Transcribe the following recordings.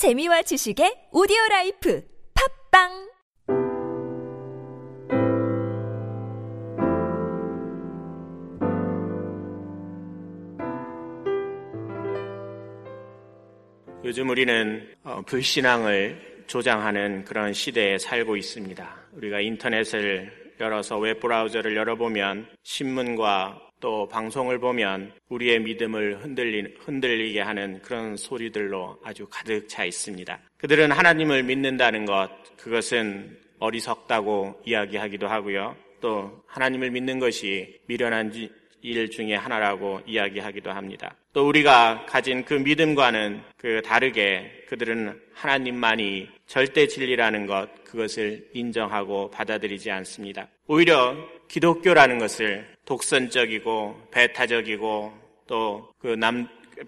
재미와 지식의 오디오라이프 팟빵 요즘 우리는 불신앙을 조장하는 그런 시대에 살고 있습니다. 우리가 인터넷을 열어서 웹브라우저를 열어보면 신문과 또 방송을 보면 우리의 믿음을 흔들리게 하는 그런 소리들로 아주 가득 차 있습니다. 그들은 하나님을 믿는다는 것, 그것은 어리석다고 이야기하기도 하고요. 또 하나님을 믿는 것이 미련한 일 중에 하나라고 이야기하기도 합니다. 또 우리가 가진 그 믿음과는 다르게 그들은 하나님만이 절대 진리라는 것, 그것을 인정하고 받아들이지 않습니다. 오히려 기독교라는 것을 독선적이고 배타적이고 또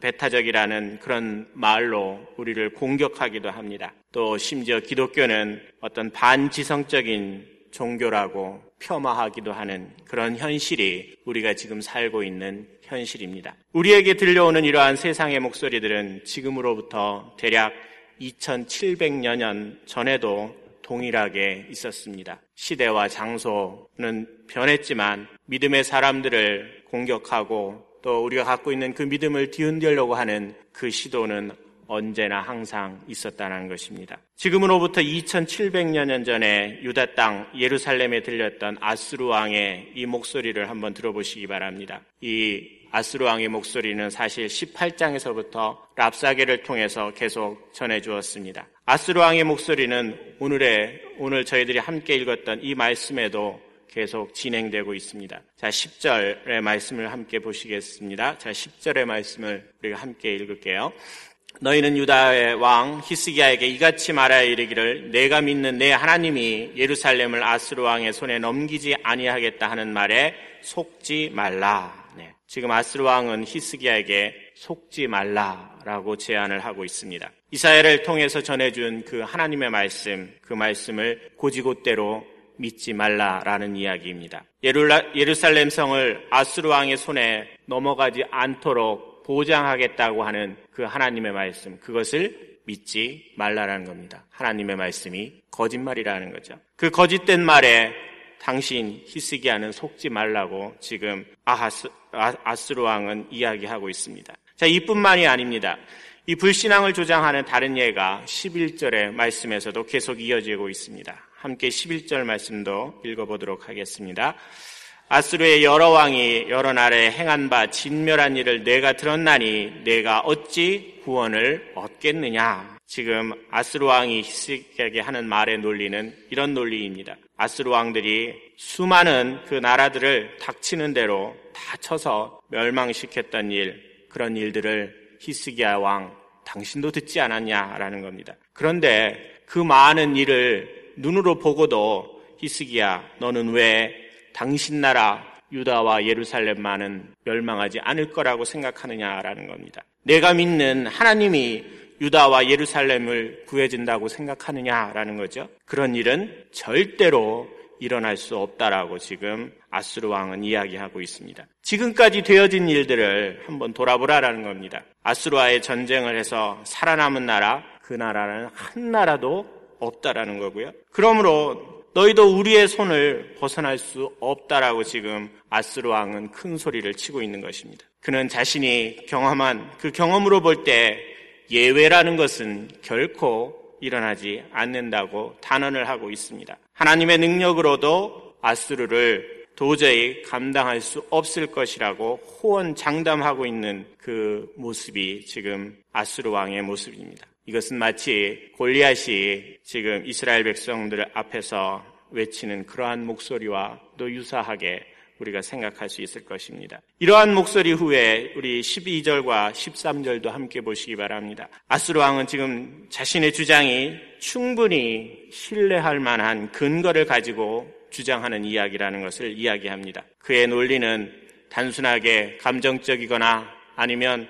배타적이라는 그런 말로 우리를 공격하기도 합니다. 또 심지어 기독교는 어떤 반지성적인 종교라고 폄하하기도 하는 그런 현실이 우리가 지금 살고 있는 현실입니다. 우리에게 들려오는 이러한 세상의 목소리들은 지금으로부터 대략 2700여 년 전에도 동일하게 있었습니다. 시대와 장소는 변했지만 믿음의 사람들을 공격하고 또 우리가 갖고 있는 그 믿음을 뒤흔들려고 하는 그 시도는 언제나 항상 있었다는 것입니다. 지금으로부터 2700년 전에 유다 땅 예루살렘에 들렸던 앗수르 왕의 이 목소리를 한번 들어보시기 바랍니다. 이 앗수르 왕의 목소리는 사실 18장에서부터 랍사게를 통해서 계속 전해주었습니다. 앗수르 왕의 목소리는 오늘 저희들이 함께 읽었던 이 말씀에도 계속 진행되고 있습니다. 자, 10절의 말씀을 함께 보시겠습니다. 자, 10절의 말씀을 우리가 함께 읽을게요. 너희는 유다의 왕 히스기야에게 이같이 말하여 이르기를 내가 믿는 내 하나님이 예루살렘을 앗수르 왕의 손에 넘기지 아니하겠다 하는 말에 속지 말라. 네. 지금 앗수르 왕은 히스기야에게 속지 말라라고 제안을 하고 있습니다. 이사야를 통해서 전해준 그 하나님의 말씀, 그 말씀을 곧이곧대로 믿지 말라라는 이야기입니다. 예루살렘 성을 앗수르 왕의 손에 넘어가지 않도록 보장하겠다고 하는 그 하나님의 말씀, 그것을 믿지 말라라는 겁니다. 하나님의 말씀이 거짓말이라는 거죠. 그 거짓된 말에 당신 히스기야는 속지 말라고 지금 앗수르 왕은 이야기하고 있습니다. 자, 이뿐만이 아닙니다. 이 불신앙을 조장하는 다른 예가 11절의 말씀에서도 계속 이어지고 있습니다. 함께 11절 말씀도 읽어보도록 하겠습니다. 앗수르의 여러 왕이 여러 나라에 행한 바 진멸한 일을 내가 들었나니 내가 어찌 구원을 얻겠느냐. 지금 앗수르 왕이 히스기야에게 하는 말의 논리는 이런 논리입니다. 앗수르 왕들이 수많은 그 나라들을 닥치는 대로 다 쳐서 멸망시켰던 일, 그런 일들을 히스기야 왕 당신도 듣지 않았냐라는 겁니다. 그런데 그 많은 일을 눈으로 보고도 히스기야 너는 왜 당신 나라 유다와 예루살렘만은 멸망하지 않을 거라고 생각하느냐라는 겁니다. 내가 믿는 하나님이 유다와 예루살렘을 구해준다고 생각하느냐라는 거죠. 그런 일은 절대로 일어날 수 없다라고 지금 앗수르 왕은 이야기하고 있습니다. 지금까지 되어진 일들을 한번 돌아보라라는 겁니다. 앗수르와의 전쟁을 해서 살아남은 나라, 그 나라는 한 나라도 없다라는 거고요. 그러므로 너희도 우리의 손을 벗어날 수 없다라고 지금 앗수르 왕은 큰 소리를 치고 있는 것입니다. 그는 자신이 경험한 그 경험으로 볼 때 예외라는 것은 결코 일어나지 않는다고 단언을 하고 있습니다. 하나님의 능력으로도 앗수르를 도저히 감당할 수 없을 것이라고 호언장담하고 있는 그 모습이 지금 앗수르 왕의 모습입니다. 이것은 마치 골리앗이 지금 이스라엘 백성들 앞에서 외치는 그러한 목소리와 또 유사하게 우리가 생각할 수 있을 것입니다. 이러한 목소리 후에 우리 12절과 13절도 함께 보시기 바랍니다. 앗수르 왕은 지금 자신의 주장이 충분히 신뢰할 만한 근거를 가지고 주장하는 이야기라는 것을 이야기합니다. 그의 논리는 단순하게 감정적이거나 아니면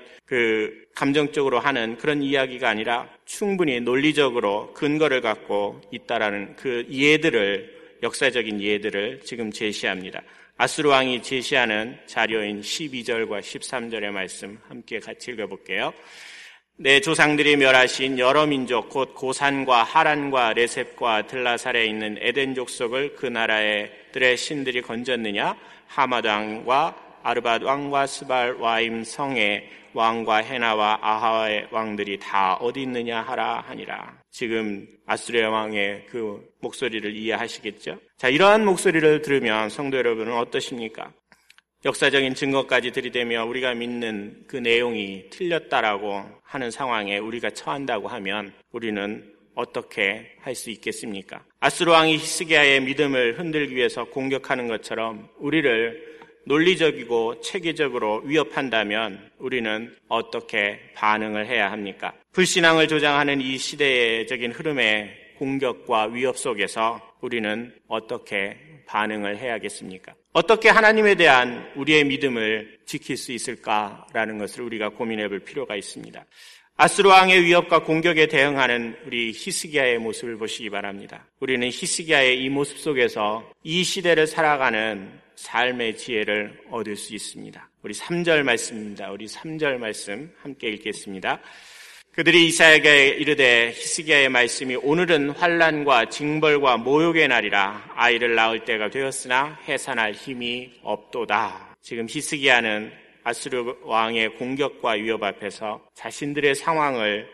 감정적으로 하는 그런 이야기가 아니라 충분히 논리적으로 근거를 갖고 있다라는 그 역사적인 예들을 지금 제시합니다. 앗수르 왕이 제시하는 자료인 12절과 13절의 말씀 함께 같이 읽어볼게요. 내 조상들이 멸하신 여러 민족 곧 고산과 하란과 레셉과 들라살에 있는 에덴 족속을 그 나라들의 신들이 건졌느냐? 하마드 왕과 아르밧 왕과 스발와임 성의 왕과 헤나와 아하와의 왕들이 다 어디 있느냐 하라 하니라. 지금 앗수르 왕의 그 목소리를 이해하시겠죠? 자, 이러한 목소리를 들으면 성도 여러분은 어떠십니까? 역사적인 증거까지 들이대며 우리가 믿는 그 내용이 틀렸다라고 하는 상황에 우리가 처한다고 하면 우리는 어떻게 할 수 있겠습니까? 앗수르 왕이 히스기야의 믿음을 흔들기 위해서 공격하는 것처럼 우리를 논리적이고 체계적으로 위협한다면 우리는 어떻게 반응을 해야 합니까? 불신앙을 조장하는 이 시대적인 흐름의 공격과 위협 속에서 우리는 어떻게 반응을 해야겠습니까? 어떻게 하나님에 대한 우리의 믿음을 지킬 수 있을까라는 것을 우리가 고민해 볼 필요가 있습니다. 앗수르 왕의 위협과 공격에 대응하는 우리 히스기야의 모습을 보시기 바랍니다. 우리는 히스기야의 이 모습 속에서 이 시대를 살아가는 삶의 지혜를 얻을 수 있습니다. 우리 3절 말씀입니다. 우리 3절 말씀 함께 읽겠습니다. 그들이 이사야에게 이르되 히스기야의 말씀이 오늘은 환난과 징벌과 모욕의 날이라. 아이를 낳을 때가 되었으나 해산할 힘이 없도다. 지금 히스기야는 앗수르 왕의 공격과 위협 앞에서 자신들의 상황을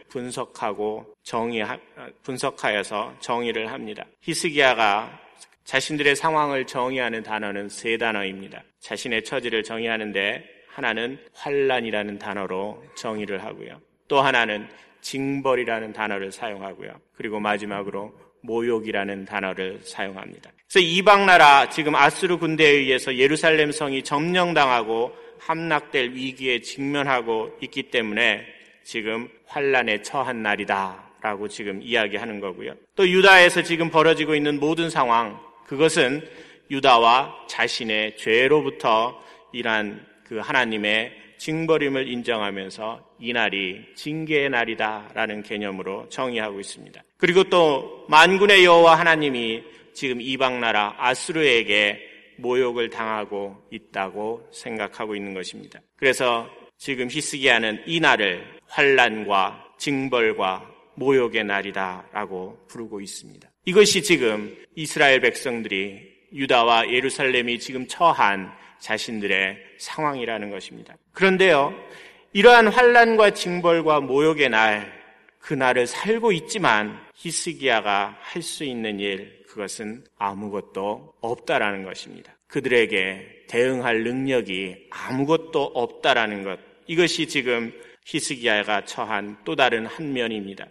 분석하여서 정의를 합니다. 히스기야가 자신들의 상황을 정의하는 단어는 세 단어입니다. 자신의 처지를 정의하는데 하나는 환난이라는 단어로 정의를 하고요. 또 하나는 징벌이라는 단어를 사용하고요. 그리고 마지막으로 모욕이라는 단어를 사용합니다. 그래서 이방 나라, 지금 앗수르 군대에 의해서 예루살렘 성이 점령당하고 함락될 위기에 직면하고 있기 때문에 지금 환난에 처한 날이다라고 지금 이야기하는 거고요. 또 유다에서 지금 벌어지고 있는 모든 상황, 그것은 유다와 자신의 죄로부터 이러한 그 하나님의 징벌임을 인정하면서 이 날이 징계의 날이다라는 개념으로 정의하고 있습니다. 그리고 또 만군의 여호와 하나님이 지금 이방 나라 앗수르에게 모욕을 당하고 있다고 생각하고 있는 것입니다. 그래서 지금 히스기야는 이 날을 환난과 징벌과 모욕의 날이다라고 부르고 있습니다. 이것이 지금 이스라엘 백성들이 유다와 예루살렘이 지금 처한 자신들의 상황이라는 것입니다. 그런데요, 이러한 환난과 징벌과 모욕의 날, 그 날을 살고 있지만 히스기야가 할 수 있는 일, 그것은 아무것도 없다라는 것입니다. 그들에게 대응할 능력이 아무것도 없다라는 것, 이것이 지금 히스기야가 처한 또 다른 한 면입니다.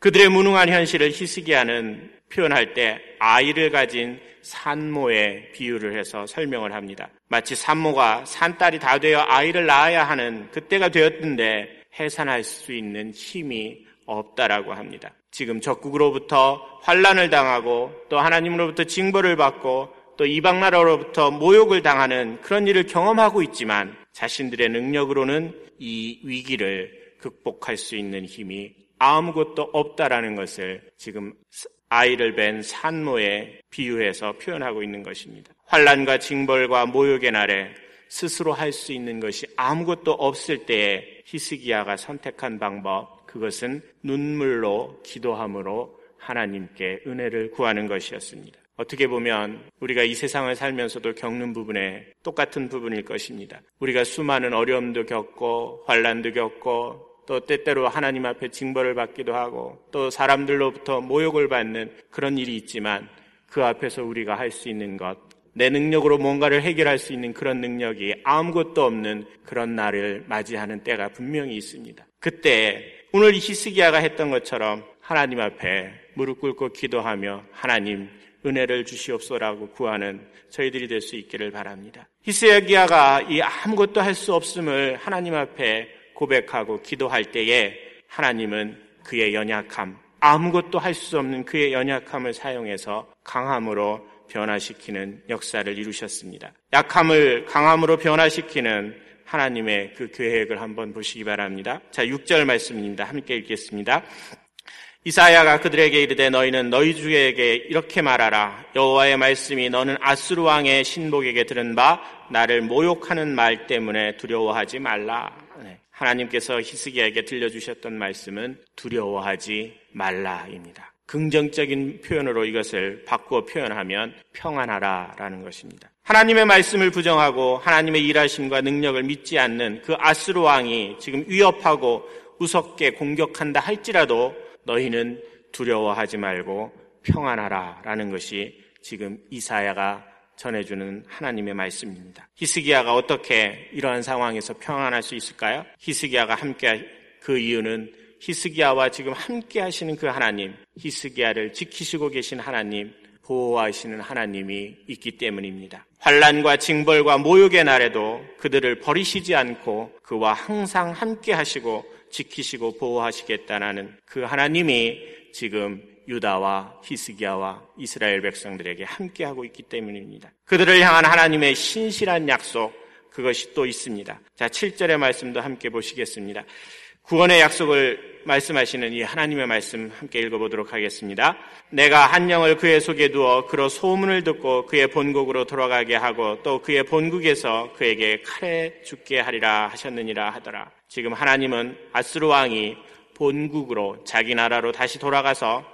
그들의 무능한 현실을 히스기야는 표현할 때 아이를 가진 산모의 비유를 해서 설명을 합니다. 마치 산모가 산딸이 다 되어 아이를 낳아야 하는 그때가 되었는데 해산할 수 있는 힘이 없다라고 합니다. 지금 적국으로부터 환난을 당하고 또 하나님으로부터 징벌을 받고 또 이방 나라로부터 모욕을 당하는 그런 일을 경험하고 있지만 자신들의 능력으로는 이 위기를 극복할 수 있는 힘이 아무것도 없다라는 것을 지금 아이를 뵌 산모에 비유해서 표현하고 있는 것입니다. 환난과 징벌과 모욕의 날에 스스로 할 수 있는 것이 아무것도 없을 때에 히스기야가 선택한 방법, 그것은 눈물로 기도함으로 하나님께 은혜를 구하는 것이었습니다. 어떻게 보면 우리가 이 세상을 살면서도 겪는 부분에 똑같은 부분일 것입니다. 우리가 수많은 어려움도 겪고 환난도 겪고 또 때때로 하나님 앞에 징벌을 받기도 하고 또 사람들로부터 모욕을 받는 그런 일이 있지만 그 앞에서 우리가 할 수 있는 것, 내 능력으로 뭔가를 해결할 수 있는 그런 능력이 아무것도 없는 그런 날을 맞이하는 때가 분명히 있습니다. 그때 오늘 히스기야가 했던 것처럼 하나님 앞에 무릎 꿇고 기도하며 하나님 은혜를 주시옵소서라고 구하는 저희들이 될 수 있기를 바랍니다. 히스기야가 이 아무것도 할 수 없음을 하나님 앞에 고백하고 기도할 때에 하나님은 그의 연약함, 아무것도 할 수 없는 그의 연약함을 사용해서 강함으로 변화시키는 역사를 이루셨습니다. 약함을 강함으로 변화시키는 하나님의 그 계획을 한번 보시기 바랍니다. 자, 6절 말씀입니다. 함께 읽겠습니다. 이사야가 그들에게 이르되 너희는 너희 주에게 이렇게 말하라. 여호와의 말씀이 너는 앗수르 왕의 신복에게 들은 바 나를 모욕하는 말 때문에 두려워하지 말라. 하나님께서 히스기야에게 들려주셨던 말씀은 두려워하지 말라입니다. 긍정적인 표현으로 이것을 바꾸어 표현하면 평안하라라는 것입니다. 하나님의 말씀을 부정하고 하나님의 일하심과 능력을 믿지 않는 그 앗수르 왕이 지금 위협하고 우습게 공격한다 할지라도 너희는 두려워하지 말고 평안하라라는 것이 지금 이사야가 전해주는 하나님의 말씀입니다. 히스기야가 어떻게 이러한 상황에서 평안할 수 있을까요? 히스기야가 함께 그 이유는 히스기야와 지금 함께 하시는 그 하나님, 히스기야를 지키시고 계신 하나님, 보호하시는 하나님이 있기 때문입니다. 환난과 징벌과 모욕의 날에도 그들을 버리시지 않고 그와 항상 함께 하시고 지키시고 보호하시겠다는 그 하나님이 지금 유다와 히스기야와 이스라엘 백성들에게 함께하고 있기 때문입니다. 그들을 향한 하나님의 신실한 약속, 그것이 또 있습니다. 자, 7절의 말씀도 함께 보시겠습니다. 구원의 약속을 말씀하시는 이 하나님의 말씀 함께 읽어보도록 하겠습니다. 내가 한 영을 그의 속에 두어 그로 소문을 듣고 그의 본국으로 돌아가게 하고 또 그의 본국에서 그에게 칼에 죽게 하리라 하셨느니라 하더라. 지금 하나님은 앗수르 왕이 본국으로 자기 나라로 다시 돌아가서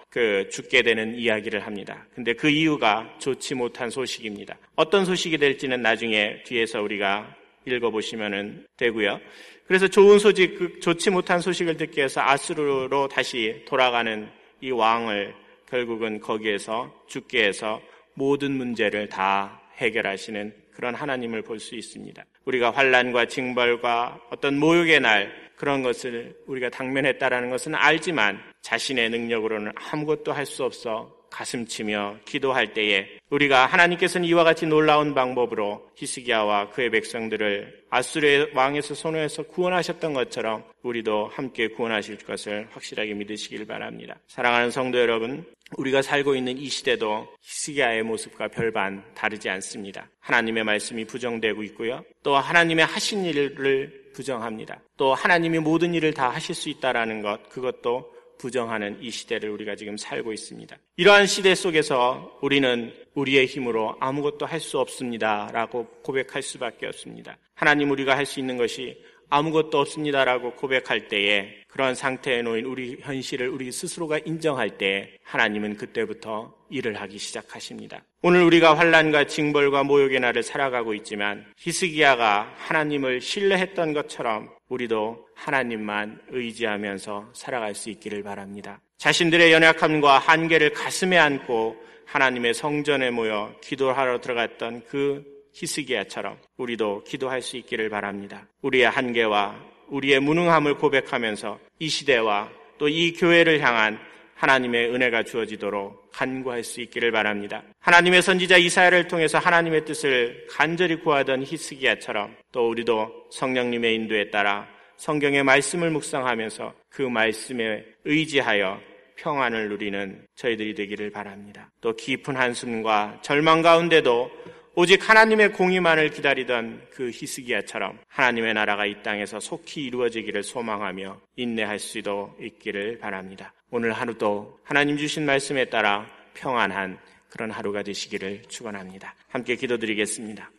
죽게 되는 이야기를 합니다. 근데 그 이유가 좋지 못한 소식입니다. 어떤 소식이 될지는 나중에 뒤에서 우리가 읽어보시면 되고요. 그래서 좋은 소식, 좋지 못한 소식을 듣기 위해서 앗수르로 다시 돌아가는 이 왕을 결국은 거기에서 죽게 해서 모든 문제를 다 해결하시는 그런 하나님을 볼 수 있습니다. 우리가 환난과 징벌과 어떤 모욕의 날, 그런 것을 우리가 당면했다라는 것은 알지만 자신의 능력으로는 아무것도 할 수 없어 가슴치며 기도할 때에 우리가 하나님께서는 이와 같이 놀라운 방법으로 히스기야와 그의 백성들을 앗수르의 왕에서 손에서 구원하셨던 것처럼 우리도 함께 구원하실 것을 확실하게 믿으시길 바랍니다. 사랑하는 성도 여러분, 우리가 살고 있는 이 시대도 히스기야의 모습과 별반 다르지 않습니다. 하나님의 말씀이 부정되고 있고요. 또 하나님의 하신 일을 부정합니다. 또 하나님이 모든 일을 다 하실 수 있다는 것, 그것도 부정하는 이 시대를 우리가 지금 살고 있습니다. 이러한 시대 속에서 우리는 우리의 힘으로 아무것도 할 수 없습니다 라고 고백할 수밖에 없습니다. 하나님, 우리가 할 수 있는 것이 아무것도 없습니다 라고 고백할 때에, 그러한 상태에 놓인 우리 현실을 우리 스스로가 인정할 때에 하나님은 그때부터 일을 하기 시작하십니다. 오늘 우리가 환난과 징벌과 모욕의 날을 살아가고 있지만 히스기야가 하나님을 신뢰했던 것처럼 우리도 하나님만 의지하면서 살아갈 수 있기를 바랍니다. 자신들의 연약함과 한계를 가슴에 안고 하나님의 성전에 모여 기도하러 들어갔던 그 히스기야처럼 우리도 기도할 수 있기를 바랍니다. 우리의 한계와 우리의 무능함을 고백하면서 이 시대와 또 이 교회를 향한 하나님의 은혜가 주어지도록 간구할 수 있기를 바랍니다. 하나님의 선지자 이사야를 통해서 하나님의 뜻을 간절히 구하던 히스기야처럼 또 우리도 성령님의 인도에 따라 성경의 말씀을 묵상하면서 그 말씀에 의지하여 평안을 누리는 저희들이 되기를 바랍니다. 또 깊은 한숨과 절망 가운데도 오직 하나님의 공의만을 기다리던 그 히스기야처럼 하나님의 나라가 이 땅에서 속히 이루어지기를 소망하며 인내할 수도 있기를 바랍니다. 오늘 하루도 하나님 주신 말씀에 따라 평안한 그런 하루가 되시기를 축원합니다. 함께 기도드리겠습니다.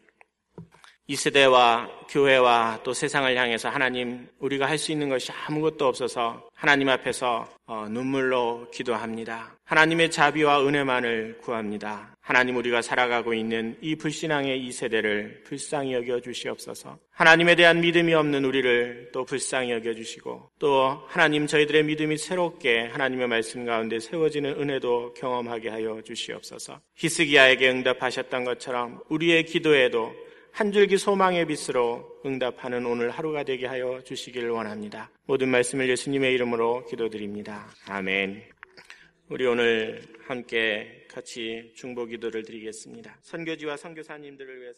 이 세대와 교회와 또 세상을 향해서 하나님, 우리가 할 수 있는 것이 아무것도 없어서 하나님 앞에서 눈물로 기도합니다. 하나님의 자비와 은혜만을 구합니다. 하나님, 우리가 살아가고 있는 이 불신앙의 이 세대를 불쌍히 여겨주시옵소서. 하나님에 대한 믿음이 없는 우리를 또 불쌍히 여겨주시고, 또 하나님, 저희들의 믿음이 새롭게 하나님의 말씀 가운데 세워지는 은혜도 경험하게 하여 주시옵소서. 히스기야에게 응답하셨던 것처럼 우리의 기도에도 한 줄기 소망의 빛으로 응답하는 오늘 하루가 되게 하여 주시길 원합니다. 모든 말씀을 예수님의 이름으로 기도드립니다. 아멘. 우리 오늘 함께 같이 중보 기도를 드리겠습니다. 선교지와 선교사님들을 위해서